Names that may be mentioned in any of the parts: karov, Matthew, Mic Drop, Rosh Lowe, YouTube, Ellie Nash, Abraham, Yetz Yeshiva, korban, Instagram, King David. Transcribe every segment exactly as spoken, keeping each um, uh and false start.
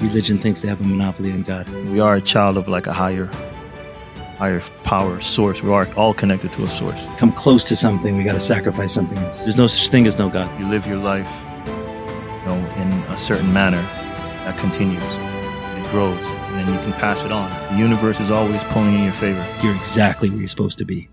Religion thinks they have a monopoly on God. We are a child of like a higher, higher power source. We are all connected to a source. Come close to something, we got to sacrifice something else. There's no such thing as no God. You live your life, you know, in a certain manner that continues. It grows, and then you can pass it on. The universe is always pulling in your favor. You're exactly where you're supposed to be.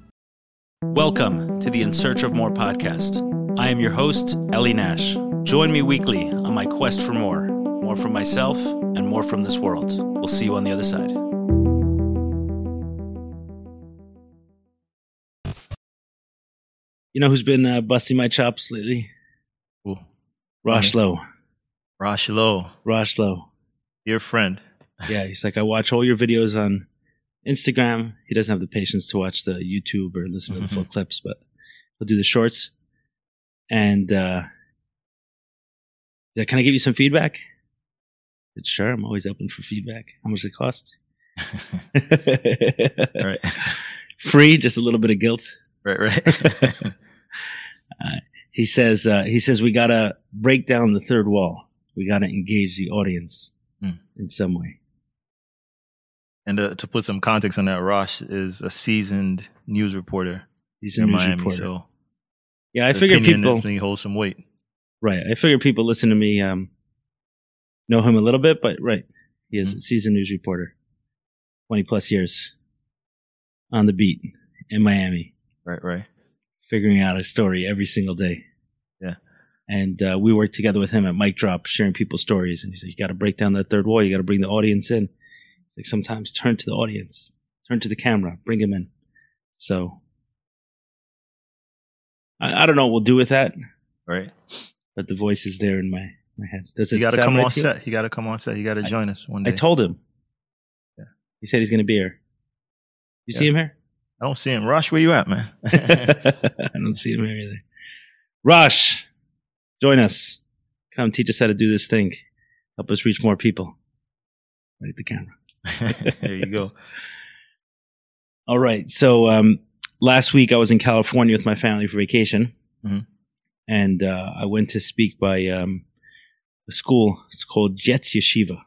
Welcome to the In Search of More podcast. I am your host, Ellie Nash. Join me weekly on my quest for more. More from myself and more from this world. We'll see you on the other side. You know who's been uh, busting my chops lately? Ooh. Rosh Lowe. Rosh Lowe. Rosh Lowe. Your friend. Yeah, he's like, I watch all your videos on Instagram. He doesn't have the patience to watch the YouTube or listen to the full clips, but he'll do the shorts. And uh, can I give you some feedback? Sure, I'm always open for feedback. How much does it cost? Right. Free, just a little bit of guilt. Right, right. uh, he says, uh, he says we got to break down the third wall. We got to engage the audience mm. in some way. And uh, to put some context on that, Rosh is a seasoned news reporter. He's a news Miami, reporter. So yeah, I figure people... definitely holds some weight. Right. I figure people listen to me... Um, know him a little bit, but right. He is a seasoned news reporter. twenty plus years on the beat in Miami. Right, right. Figuring out a story every single day. Yeah. And uh, we worked together with him at Mic Drop, sharing people's stories. And he's like, you got to break down that third wall. You got to bring the audience in. It's like sometimes turn to the audience, turn to the camera, bring him in. So I, I don't know what we'll do with that. Right. But the voice is there in my... my head. Does it you got to come on set. You got to come on set. You got to join us one day. I told him. Yeah. He said he's going to be here. You yeah. see him here? I don't see him. Rosh, where you at, man? I don't see him here either. Rosh, join us. Come teach us how to do this thing. Help us reach more people. Right at the camera. There you go. All right. So um, last week I was in California with my family for vacation. Mm-hmm. And uh, I went to speak by... Um, a school, it's called Yetz Yeshiva.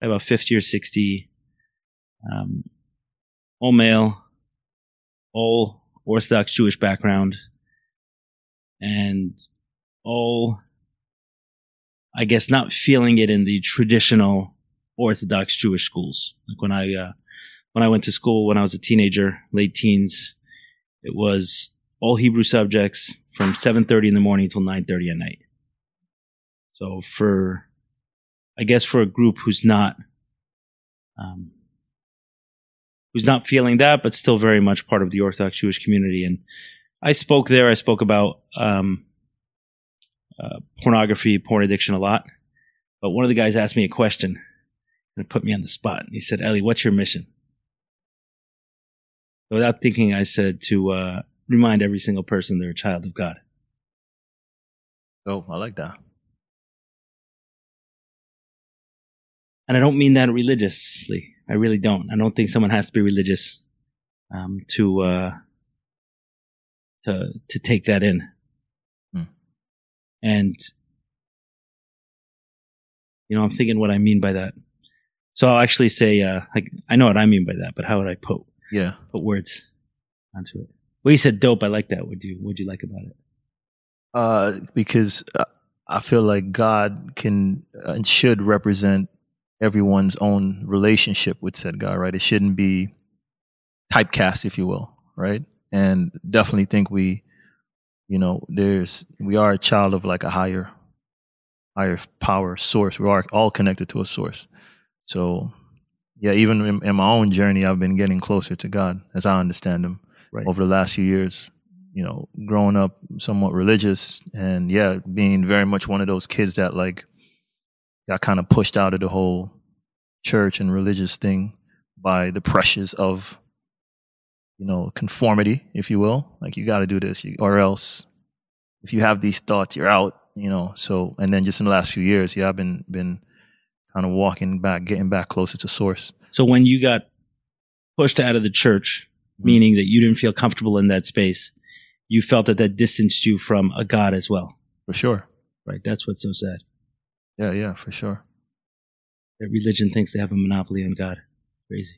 About fifty or sixty, um, all male, all Orthodox Jewish background, and all, I guess, not feeling it in the traditional Orthodox Jewish schools. Like when I, uh, when I went to school when I was a teenager, late teens, it was all Hebrew subjects from seven thirty in the morning till nine thirty at night. So for, I guess for a group who's not, um, who's not feeling that, but still very much part of the Orthodox Jewish community. And I spoke there. I spoke about um, uh, pornography, porn addiction a lot. But one of the guys asked me a question and it put me on the spot. And he said, Ellie, what's your mission? So without thinking, I said to uh, remind every single person they're a child of God. Oh, I like that. And I don't mean that religiously. I really don't. I don't think someone has to be religious um, to uh, to to take that in. Hmm. And you know, I'm thinking what I mean by that. So I'll actually say, uh, like, I know what I mean by that, but how would I put yeah put words onto it? Well, you said dope. I like that. What do you What do you like about it? Uh, because I feel like God can and should represent everyone's own relationship with said God, right? It shouldn't be typecast, if you will, right? And definitely think we, you know, there's we are a child of like a higher, higher power source. We are all connected to a source. So, yeah, even in, in my own journey, I've been getting closer to God as I understand Him right. over the last few years. You know, growing up somewhat religious, and yeah, being very much one of those kids that like. Got kind of pushed out of the whole church and religious thing by the pressures of, you know, conformity, if you will. Like, you got to do this or else if you have these thoughts, you're out, you know. So, and then just in the last few years, yeah, I've been, been kind of walking back, getting back closer to source. So when you got pushed out of the church, mm-hmm. meaning that you didn't feel comfortable in that space, you felt that that distanced you from a God as well. For sure. Right. That's what's so sad. Yeah, yeah, for sure. that religion thinks they have a monopoly on God. Crazy.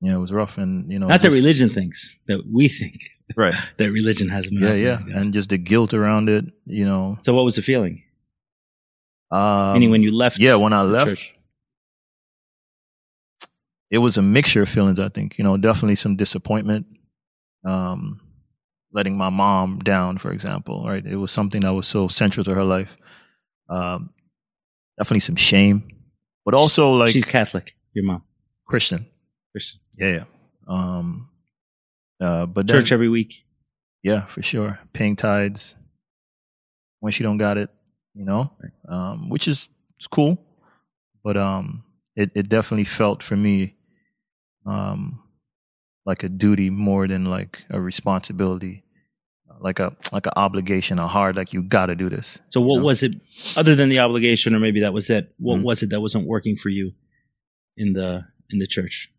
Yeah, it was rough, and you know, not that religion thinks, that we think, right? That religion has a monopoly. Yeah, yeah, on God. And just the guilt around it, you know. So, what was the feeling? Um, Meaning, when you left, yeah, when I left, church? It was a mixture of feelings. I think, you know, definitely some disappointment, um, letting my mom down, for example. Right, it was something that was so central to her life. Um, definitely some shame, but also like she's Catholic. Your mom, Christian. Christian. Yeah, yeah. Um, uh, but then, church every week. Yeah, for sure. Paying tithes when she don't got it, you know, um, which is it's cool, but um, it it definitely felt for me, um, like a duty more than like a responsibility, like a like an obligation, a hard like you got to do this. So what you know? was it other than the obligation, or maybe that was it? What mm-hmm. was it that wasn't working for you in the in the church?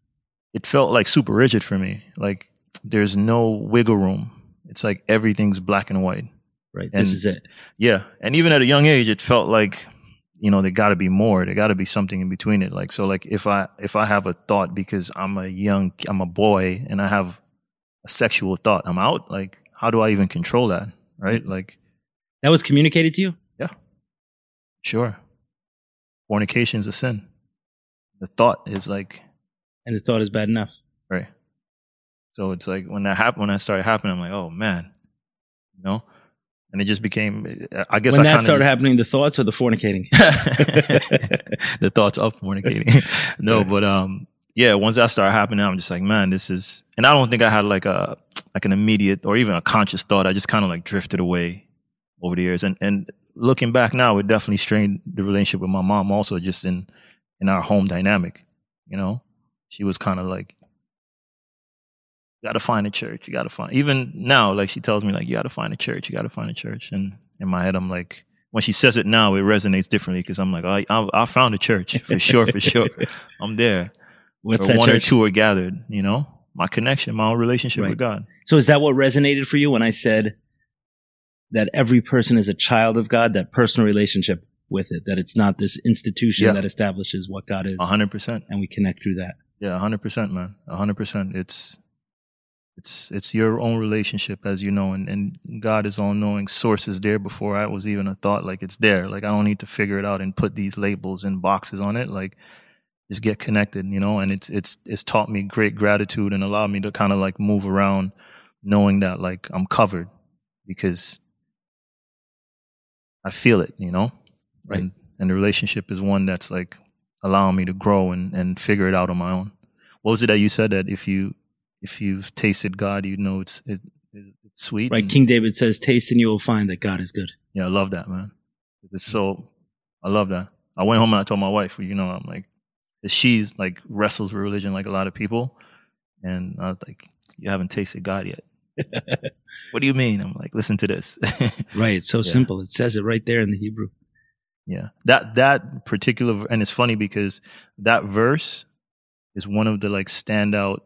It felt like super rigid for me. Like there's no wiggle room. It's like everything's black and white. Right. And this is it. Yeah. And even at a young age, it felt like, you know, there got to be more. There got to be something in between it. Like so, like if I if I have a thought because I'm a young, I'm a boy, and I have a sexual thought, I'm out. Like, how do I even control that? Right. Like that was communicated to you. Yeah. Sure. Fornication is a sin. The thought is like. And the thought is bad enough. Right. So it's like when that happened, when that started happening, I'm like, oh, man. You know? And it just became, I guess when I When that started just, happening, the thoughts or the fornicating? The thoughts of fornicating. No, but um, yeah, once that started happening, I'm just like, man, this is, and I don't think I had like a, like an immediate or even a conscious thought. I just kind of like drifted away over the years. And, and looking back now, it definitely strained the relationship with my mom also, just in, in our home dynamic, you know? She was kind of like, you got to find a church. You got to find, even now, like she tells me, like, you got to find a church. You got to find a church. And in my head, I'm like, when she says it now, it resonates differently because I'm like, I, I, I found a church for sure, for sure. I'm there. What's or that one church? Or two are gathered, you know, my connection, my own relationship right. with God. So is that what resonated for you when I said that every person is a child of God, that personal relationship with it, that it's not this institution yeah. that establishes what God is? one hundred percent. And we connect through that. Yeah, one hundred percent, man. one hundred percent. It's it's it's your own relationship, as you know, and, and God is all-knowing. Source is there before I was even a thought. Like, it's there. Like, I don't need to figure it out and put these labels and boxes on it. Like, just get connected, you know? And it's it's it's taught me great gratitude and allowed me to kind of, like, move around knowing that, like, I'm covered because I feel it, you know? Right. And, and the relationship is one that's, like, allowing me to grow and, and figure it out on my own. What was it that you said that if you if you've tasted God, you know it's it, it's sweet, right? King David says, "Taste and you will find that God is good." Yeah, I love that, man. It's so I love that. I went home and I told my wife, you know, I'm like, she's like wrestles with religion like a lot of people, and I was like, "You haven't tasted God yet." What do you mean? I'm like, listen to this. Right, it's so yeah. simple. It says it right there in the Hebrew. Yeah, that that particular, and it's funny because that verse is one of the like standout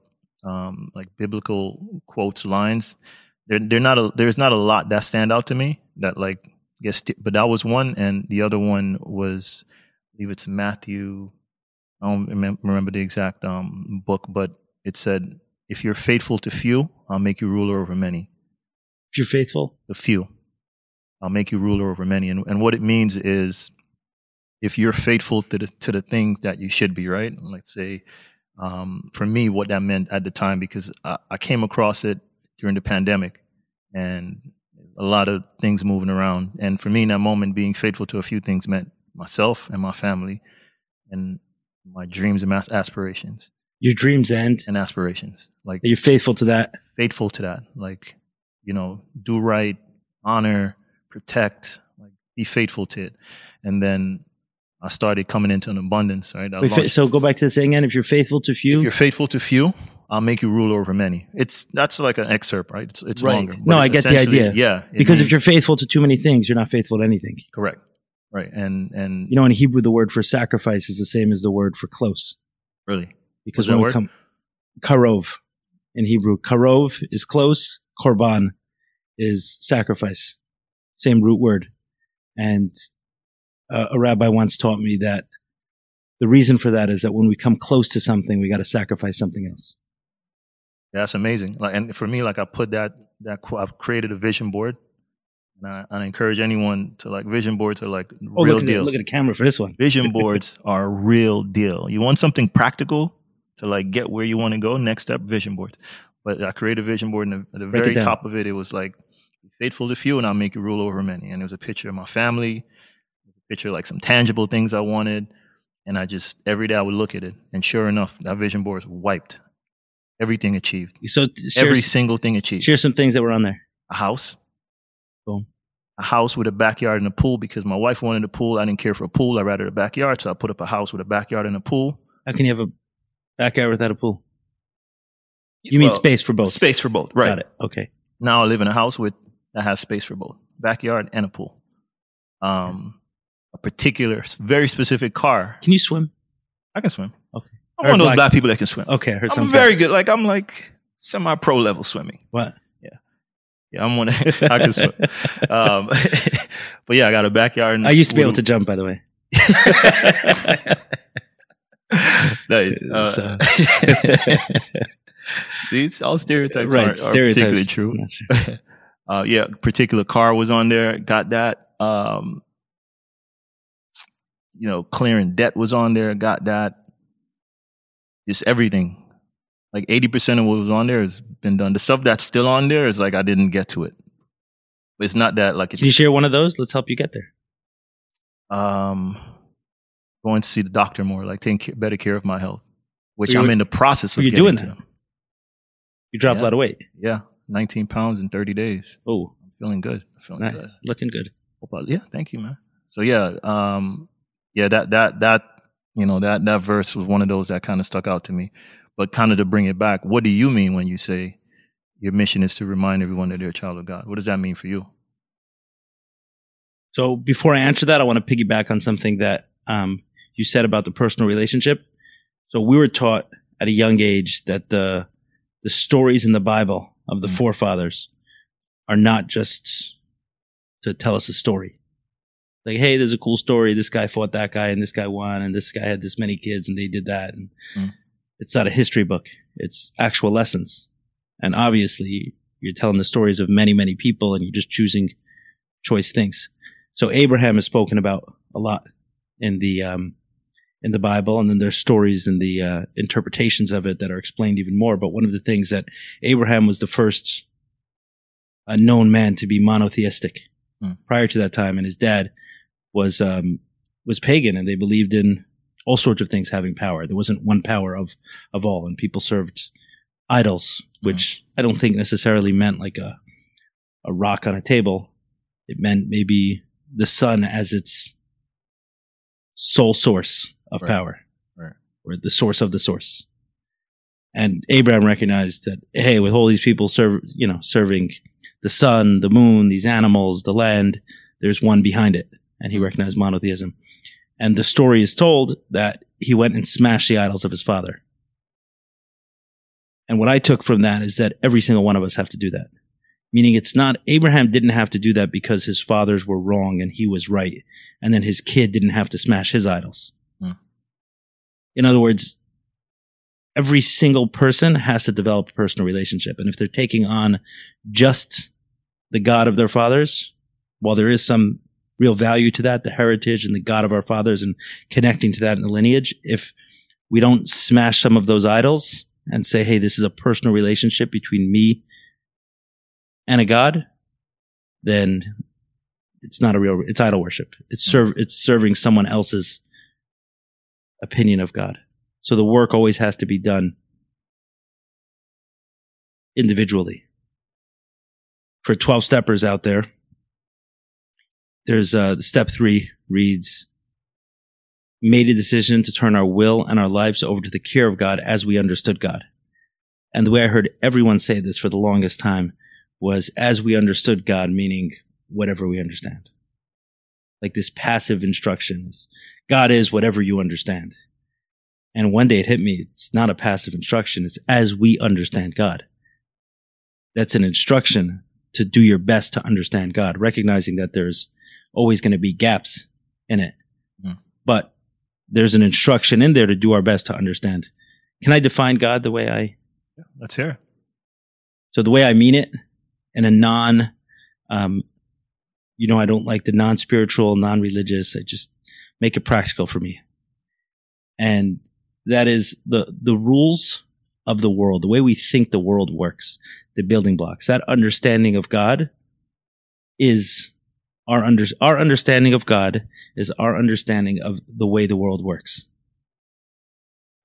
um, like biblical quotes lines. There, they're not a, there's not a lot that stand out to me that like gets, but that was one, and the other one was, I believe it's Matthew. I don't remember the exact um, book, but it said, "If you're faithful to few, I'll make you ruler over many." If you're faithful, the few. I'll make you ruler over many. And and what it means is if you're faithful to the, to the things that you should be, right? Let's say, um, for me, what that meant at the time, because I, I came across it during the pandemic and a lot of things moving around. And for me in that moment, being faithful to a few things meant myself and my family and my dreams and my aspirations. Your dreams and? And aspirations. Like, are you faithful to that? Faithful to that. Like, you know, do right, honor, protect, like be faithful to it. And then I started coming into an abundance, right? Wait, fa- so go back to the saying again, if you're faithful to few. If you're faithful to few, I'll make you ruler over many. It's that's like an excerpt, right? It's it's right. longer. No, I get the idea. Yeah. Because means, if you're faithful to too many things, you're not faithful to anything. Correct. Right. And and you know, in Hebrew the word for sacrifice is the same as the word for close. Really? Because when we come karov in Hebrew. Karov is close, korban is sacrifice. Same root word. And uh, a rabbi once taught me that The reason for that is that when we come close to something, we got to sacrifice something else. That's amazing. Like, and for me, like I put that, that I've created a vision board. And I, I encourage anyone to like vision boards are like oh, real look deal. The, look at the camera for this one. Vision boards are a real deal. You want something practical to like get where you want to go. Next step, vision boards. But I created a vision board, and at the very top of it, it was like, be faithful to few and I'll make you rule over many. And it was a picture of my family, a picture of like some tangible things I wanted. And I just, every day I would look at it. And sure enough, that vision board is wiped. Everything achieved. So share, Every single thing achieved. Share some things that were on there. A house. Boom. A house with a backyard and a pool because my wife wanted a pool. I didn't care for a pool. I rather a backyard. So I put up a house with a backyard and a pool. How can you have a backyard without a pool? You mean well, space for both? Space for both, right. Got it. Okay. Now I live in a house with that has space for both, backyard and a pool. Um, a particular, very specific car. Can you swim? I can swim. Okay. I'm one of those black, black people that can swim. Okay, I heard something. I'm very good. Like I'm like semi-pro level swimming. What? Yeah, yeah. I'm one. Of, I can swim. Um, but yeah, I got a backyard. And I used to be able to jump, by the way. Nice. Uh, See, it's all stereotypes right, are, are particularly true. Sure. uh, yeah, particular car was on there. Got that. Um, you know, clearing debt was on there. Got that. Just everything. Like eighty percent of what was on there has been done. The stuff that's still on there is like I didn't get to it. But it's not that like. Can you share one of those? Let's help you get there. Um, going to see the doctor more. Like taking better care of my health. Which I'm in the process of getting to. You dropped yeah. a lot of weight. Yeah, nineteen pounds in thirty days. Oh, I'm feeling good. I'm feeling nice. Good. Looking good. Yeah, thank you, man. So yeah, um, yeah, that that that you know that that verse was one of those that kind of stuck out to me. But kind of to bring it back, what do you mean when you say your mission is to remind everyone that they're a child of God? What does that mean for you? So before I answer that, I want to piggyback on something that um, you said about the personal relationship. So we were taught at a young age that the the stories in the Bible of the mm-hmm. forefathers are not just to tell us a story. Like, hey, there's a cool story. This guy fought that guy and this guy won and this guy had this many kids and they did that. And mm. It's not a history book. It's actual lessons. And obviously you're telling the stories of many, many people and you're just choosing choice things. So Abraham is spoken about a lot in the um in the Bible, and then there's stories and the uh, interpretations of it that are explained even more. But one of the things that Abraham was the first uh, known man to be monotheistic mm. prior to that time, and his dad was um, was pagan, and they believed in all sorts of things having power. There wasn't one power of of all, and people served idols, which mm. I don't think necessarily meant like a a rock on a table. It meant maybe the sun as its sole source of right. power, right. or the source of the source. And Abraham recognized that, hey, with all these people serve, you know, serving the sun, the moon, these animals, the land, there's one behind it. And he recognized monotheism. And the story is told that he went and smashed the idols of his father. And what I took from that is that every single one of us have to do that. Meaning it's not, Abraham didn't have to do that because his fathers were wrong and he was right. And then his kid didn't have to smash his idols. In other words, every single person has to develop a personal relationship. And if they're taking on just the God of their fathers, while there is some real value to that, the heritage and the God of our fathers and connecting to that in the lineage, if we don't smash some of those idols and say, hey, this is a personal relationship between me and a God, then it's not a real, it's idol worship. It's serve, it's serving someone else's opinion of God. So the work always has to be done individually. For twelve steppers out there, there's uh, step three reads, made a decision to turn our will and our lives over to the care of God as we understood God. And the way I heard everyone say this for the longest time was as we understood God, meaning whatever we understand. Like this passive instruction is, God is whatever you understand. And one day it hit me, it's not a passive instruction. It's as we understand God. That's an instruction to do your best to understand God, recognizing that there's always going to be gaps in it. Mm. But there's an instruction in there to do our best to understand. Can I define God the way I? Yeah, let's hear it. So the way I mean it, in a non, um, you know, I don't like the non-spiritual, non-religious. I just make it practical for me. And that is the, the rules of the world, the way we think the world works, the building blocks. That understanding of God is our under, our understanding of God is our understanding of the way the world works.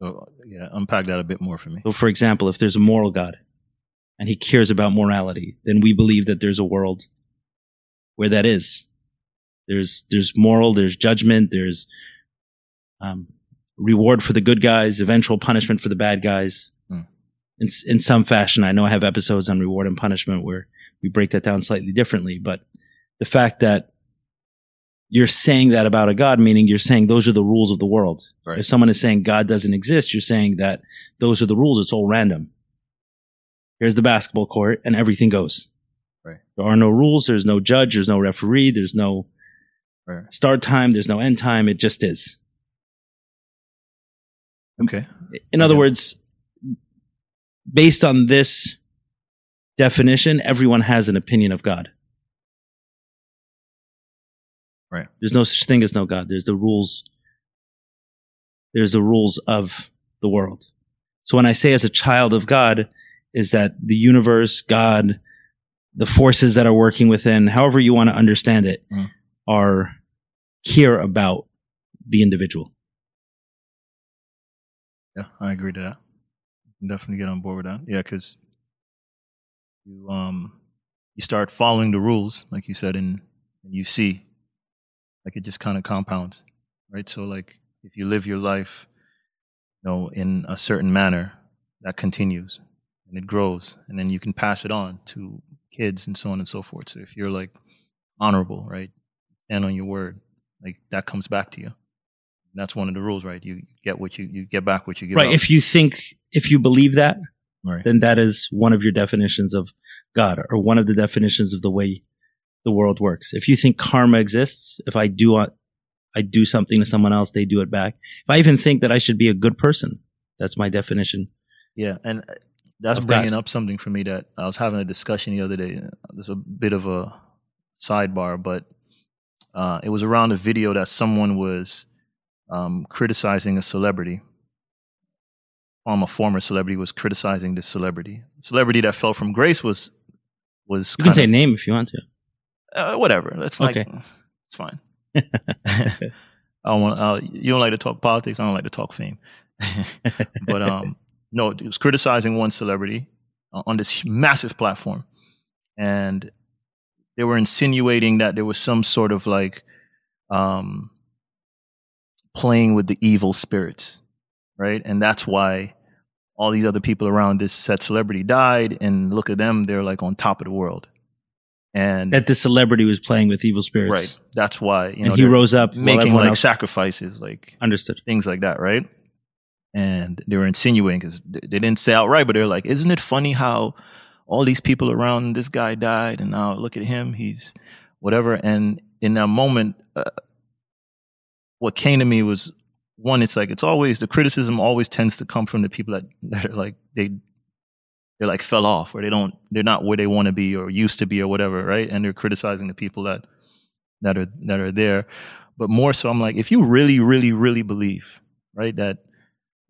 Oh, yeah, unpack that a bit more for me. So, for example, if there's a moral God and he cares about morality, then we believe that there's a world where that is. There's there's moral, there's judgment, there's um, reward for the good guys, eventual punishment for the bad guys. Mm. In, in some fashion, I know I have episodes on reward and punishment where we break that down slightly differently, but the fact that you're saying that about a God, meaning you're saying those are the rules of the world. Right. If someone is saying God doesn't exist, you're saying that those are the rules. It's all random. Here's the basketball court and everything goes. Right. There are no rules. There's no judge. There's no referee. There's no right. start time. There's no end time. It just is. Okay. In other yeah. words, based on this definition, everyone has an opinion of God. Right. There's no such thing as no God. There's the rules. There's the rules of the world. So when I say as a child of God, is that the universe, God, the forces that are working within, however you want to understand it, mm. are care about the individual. Yeah, I agree to that. Definitely get on board with that. Yeah, because you um you start following the rules, like you said, and, and you see, like, it just kind of compounds, right? So, like, if you live your life, you know, in a certain manner, that continues. And it grows, and then you can pass it on to kids and so on and so forth. So if you're, like, honorable, right, stand on your word, like, that comes back to you. And that's one of the rules, right? You get what you you get back what you give. Right. Out. If you think, if you believe that, right. then that is one of your definitions of God, or one of the definitions of the way the world works. If you think karma exists, if I do I do something to someone else, they do it back. If I even think that I should be a good person, that's my definition. Yeah, and. That's bringing up something for me that I was having a discussion the other day. There's a bit of a sidebar, but uh, it was around a video that someone was um, criticizing a celebrity. Um, a former celebrity was criticizing this celebrity. The celebrity that fell from grace was was. You can say name if you want to. Uh, whatever. That's like okay. It's fine. I don't want. Uh, you don't like to talk politics. I don't like to talk fame. but um. No, it was criticizing one celebrity on this massive platform. And they were insinuating that there was some sort of like um, playing with the evil spirits, right? And that's why all these other people around this said celebrity died. And look at them, they're like on top of the world. And that the celebrity was playing with evil spirits. Right. That's why, you know, and he rose up making like sacrifices, like understood things like that, right? And they were insinuating, because they didn't say outright, but they were like, isn't it funny how all these people around this guy died, and now look at him, he's whatever. And in that moment, uh, what came to me was, one, it's like, it's always, the criticism always tends to come from the people that, that are like, they, they're like fell off, or they don't, they're not where they want to be, or used to be, or whatever, right? And they're criticizing the people that, that are, that are there. But more so, I'm like, if you really, really, really believe, right, that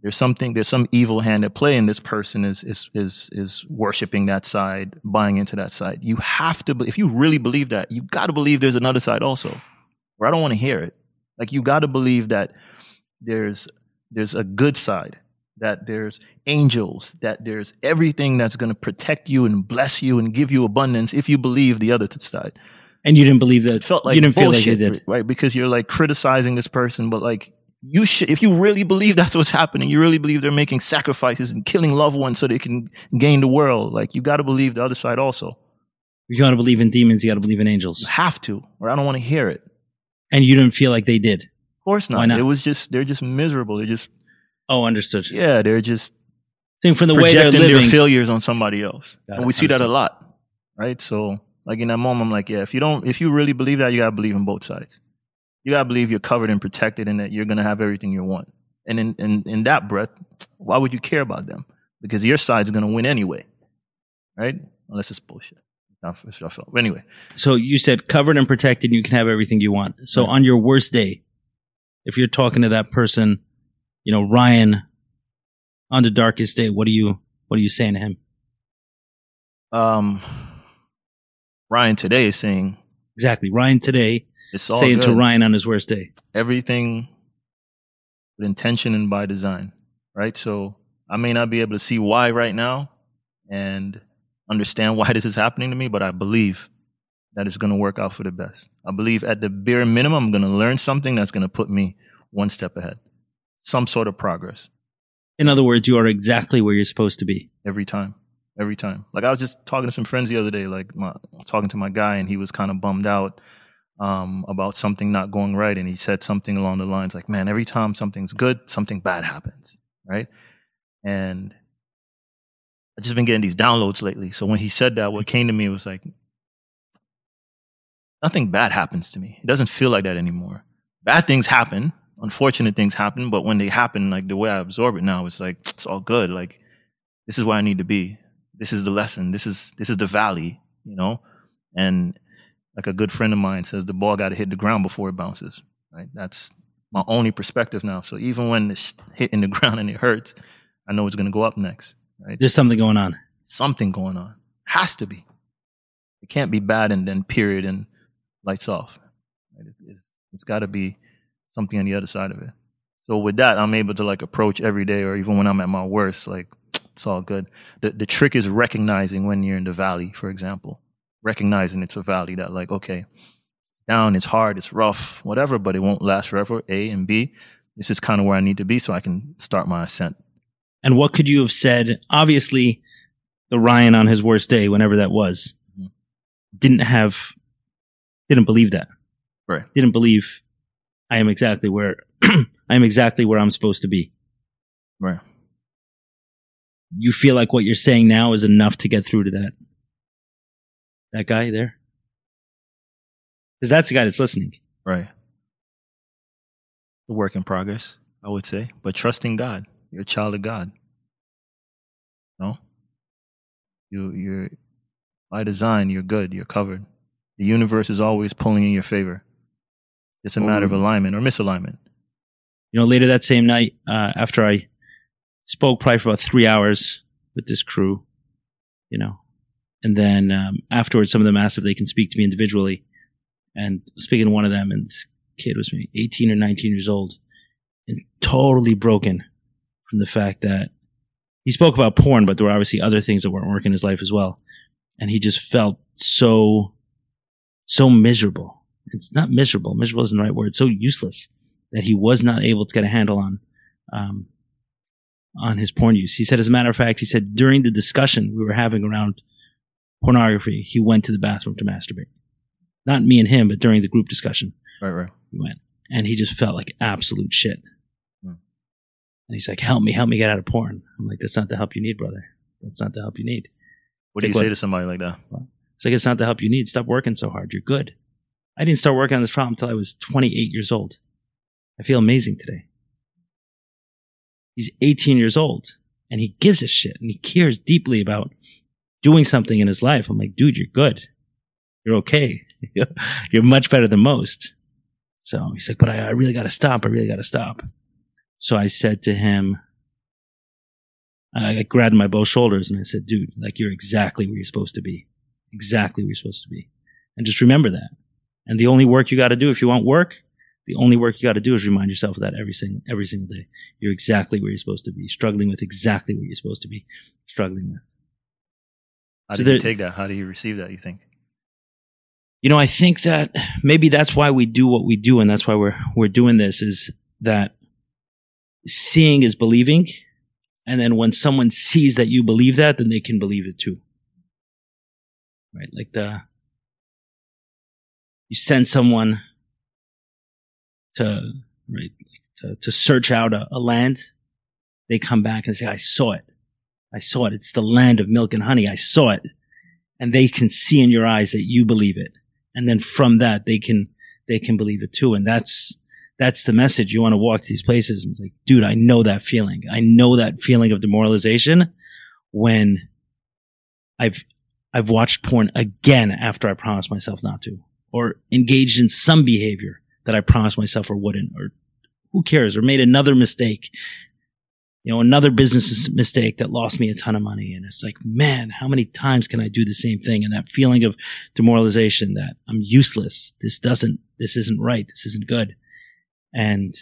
There's something, there's some evil hand at play, and this person is is is is worshiping that side, buying into that side. You have to, if you really believe that, you got to believe there's another side also. Or I don't want to hear it. Like, you got to believe that there's there's a good side, that there's angels, that there's everything that's going to protect you and bless you and give you abundance. If you believe the other side, and you didn't believe that, it felt like you didn't bullshit, feel like you did, right? Because you're like criticizing this person, but like. You should, if you really believe that's what's happening, you really believe they're making sacrifices and killing loved ones so they can gain the world. Like, you got to believe the other side also. You got to believe in demons. You got to believe in angels. You have to, or I don't want to hear it. And you didn't feel like they did. Of course not. Why not? It was just, they're just miserable. They're just. Oh, understood. Yeah, they're just. Think from the way they're living. Projecting their failures on somebody else. Got and it. We see understood. That a lot, right? So, like, in that moment, I'm like, yeah, if you don't, if you really believe that, you got to believe in both sides. you got to believe you're covered and protected and that you're going to have everything you want. And in, in, in that breath, why would you care about them? Because your side's going to win anyway, right? Unless it's bullshit. Anyway. So you said covered and protected, you can have everything you want. So yeah. On your worst day, if you're talking to that person, you know, Ryan, on the darkest day, what are you, what are you saying to him? Um, Ryan today is saying. Exactly. Ryan today is saying good to Ryan on his worst day. Everything with intention and by design, right? So I may not be able to see why right now and understand why this is happening to me, but I believe that it's going to work out for the best. I believe at the bare minimum, I'm going to learn something that's going to put me one step ahead. Some sort of progress. In other words, you are exactly where you're supposed to be. Every time. Every time. Like I was just talking to some friends the other day, like my, talking to my guy, and he was kind of bummed out um, about something not going right. And he said something along the lines like, man, every time something's good, something bad happens. Right? And I've just been getting these downloads lately. So when he said that, what came to me was like, nothing bad happens to me. It doesn't feel like that anymore. Bad things happen. Unfortunate things happen. But when they happen, like the way I absorb it now, it's like, it's all good. Like, this is where I need to be. This is the lesson. This is this is the valley, you know? And like a good friend of mine says, the ball got to hit the ground before it bounces, right? That's my only perspective now. So even when it's hitting the ground and it hurts, I know it's going to go up next. Right? There's something going on. Something going on. Has to be. It can't be bad and then period and lights off. Right? It's, it's, it's got to be something on the other side of it. So with that, I'm able to like approach every day, or even when I'm at my worst, like it's all good. The the trick is recognizing when you're in the valley, for example. Recognizing it's a valley that like, okay, it's down, it's hard, it's rough, whatever, but it won't last forever, A and B. This is kind of where I need to be so I can start my ascent. And what could you have said? Obviously, the Ryan on his worst day, whenever that was, mm-hmm. didn't have, didn't believe that. Right. Didn't believe I am exactly where, I am exactly where I'm supposed to be. Right. You feel like what you're saying now is enough to get through to that, that guy there? Because that's the guy that's listening. Right. The work in progress, I would say, but trusting God. You're a child of God. No? You, you're, by design, you're good. You're covered. The universe is always pulling in your favor. It's a matter of alignment or misalignment. You know, later that same night, uh, after I spoke probably for about three hours with this crew, you know, and then um, afterwards, some of them asked if they can speak to me individually. And speaking to one of them, and this kid was maybe eighteen or nineteen years old and totally broken. From the fact that he spoke about porn, but there were obviously other things that weren't working in his life as well. And he just felt so, so miserable. It's not miserable. Miserable isn't the right word. So useless that he was not able to get a handle on, um, on his porn use. He said, as a matter of fact, he said during the discussion we were having around pornography, he went to the bathroom to masturbate. Not me and him, but during the group discussion. Right, right. He went. And he just felt like absolute shit. And he's like, help me, help me get out of porn. I'm like, that's not the help you need, brother. That's not the help you need. What do you say to somebody like that? It's like, it's not the help you need. Stop working so hard. You're good. I didn't start working on this problem until I was twenty-eight years old. I feel amazing today. He's eighteen years old, and he gives a shit, and he cares deeply about doing something in his life. I'm like, dude, you're good. You're okay. You're much better than most. So he's like, but I, I really got to stop. I really got to stop. So I said to him, I grabbed my both shoulders and I said, dude, like you're exactly where you're supposed to be. Exactly where you're supposed to be. And just remember that. And the only work you got to do, if you want work, the only work you got to do is remind yourself of that every single, every single day. You're exactly where you're supposed to be. Struggling with exactly what you're supposed to be struggling with. How did you take that? How do you receive that, you think? You know, I think that maybe that's why we do what we do. And that's why we're, we're doing this is that seeing is believing, and then when someone sees that you believe that, then they can believe it too. Right? Like the, you send someone to, right, to, to search out a, a land, they come back and say, I saw it. I saw it. It's the land of milk and honey. I saw it. And they can see in your eyes that you believe it. And then from that, they can, they can believe it too. And that's, that's the message. You want to walk to these places and it's like, dude, I know that feeling. I know that feeling of demoralization when I've, I've watched porn again after I promised myself not to, or engaged in some behavior that I promised myself or wouldn't, or who cares, or made another mistake, you know, another business mistake that lost me a ton of money. And it's like, man, how many times can I do the same thing? And that feeling of demoralization that I'm useless. This doesn't, this isn't right. This isn't good. And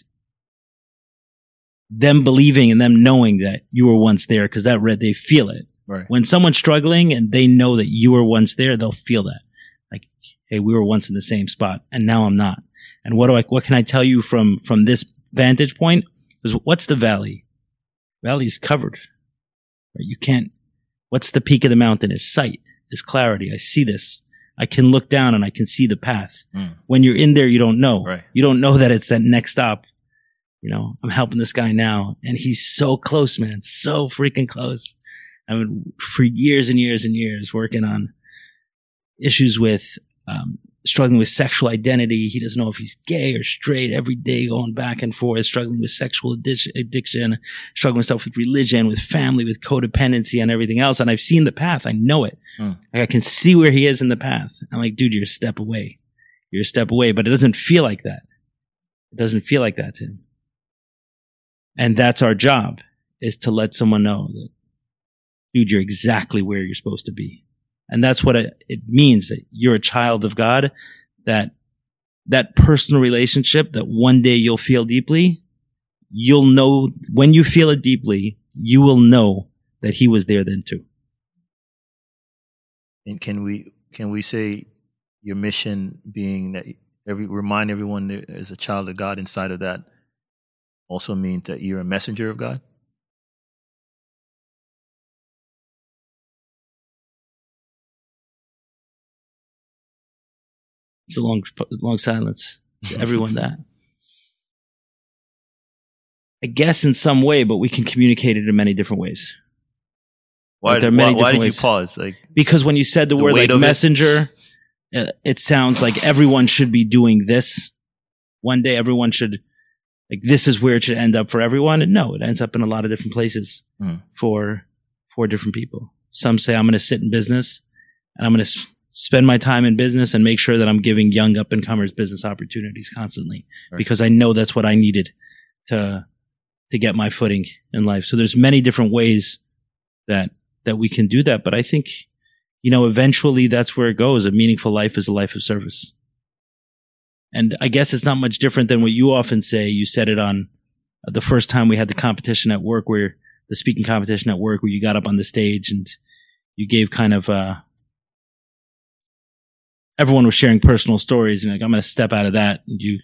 them believing and them knowing that you were once there, because that red, they feel it. Right. When someone's struggling and they know that you were once there, they'll feel that. Like, hey, we were once in the same spot and now I'm not. And what do I, what can I tell you from, from this vantage point? Is what's the valley? Valley is covered. Right? You can't, what's the peak of the mountain is sight, is clarity. I see this. I can look down and I can see the path. Mm. When you're in there, you don't know. Right. You don't know that it's that next stop. You know, I'm helping this guy now and he's so close, man. So freaking close. I mean, for years and years and years working on issues with, um, struggling with sexual identity. He doesn't know if he's gay or straight, every day going back and forth, struggling with sexual addi- addiction, struggling with stuff with religion, with family, with codependency and everything else. And I've seen the path. I know it. Mm. Like, I can see where he is in the path. I'm like, dude, you're a step away. You're a step away, but it doesn't feel like that. It doesn't feel like that to him. And that's our job, is to let someone know that, dude, you're exactly where you're supposed to be. And that's what it means, that you're a child of God, that that personal relationship that one day you'll feel deeply, you'll know, when you feel it deeply, you will know that he was there then too. And can we can we say your mission being that every remind everyone that is a child of God, inside of that also means that you're a messenger of God? It's a long, long silence to everyone that. I guess in some way, but we can communicate it in many different ways. Why, like there are many why, why did ways. You pause? Like, because when you said the, the word like messenger, it, it sounds like everyone should be doing this. One day everyone should, like this is where it should end up for everyone. And no, it ends up in a lot of different places mm. for, for different people. Some say I'm going to sit in business and I'm going to spend my time in business and make sure that I'm giving young up and comers business opportunities constantly, right, because I know that's what I needed to, to get my footing in life. So there's many different ways that, that we can do that. But I think, you know, eventually that's where it goes. A meaningful life is a life of service. And I guess it's not much different than what you often say. You said it on the first time we had the competition at work, where the speaking competition at work, where you got up on the stage and you gave kind of, uh, everyone was sharing personal stories, and like, I'm going to step out of that. And you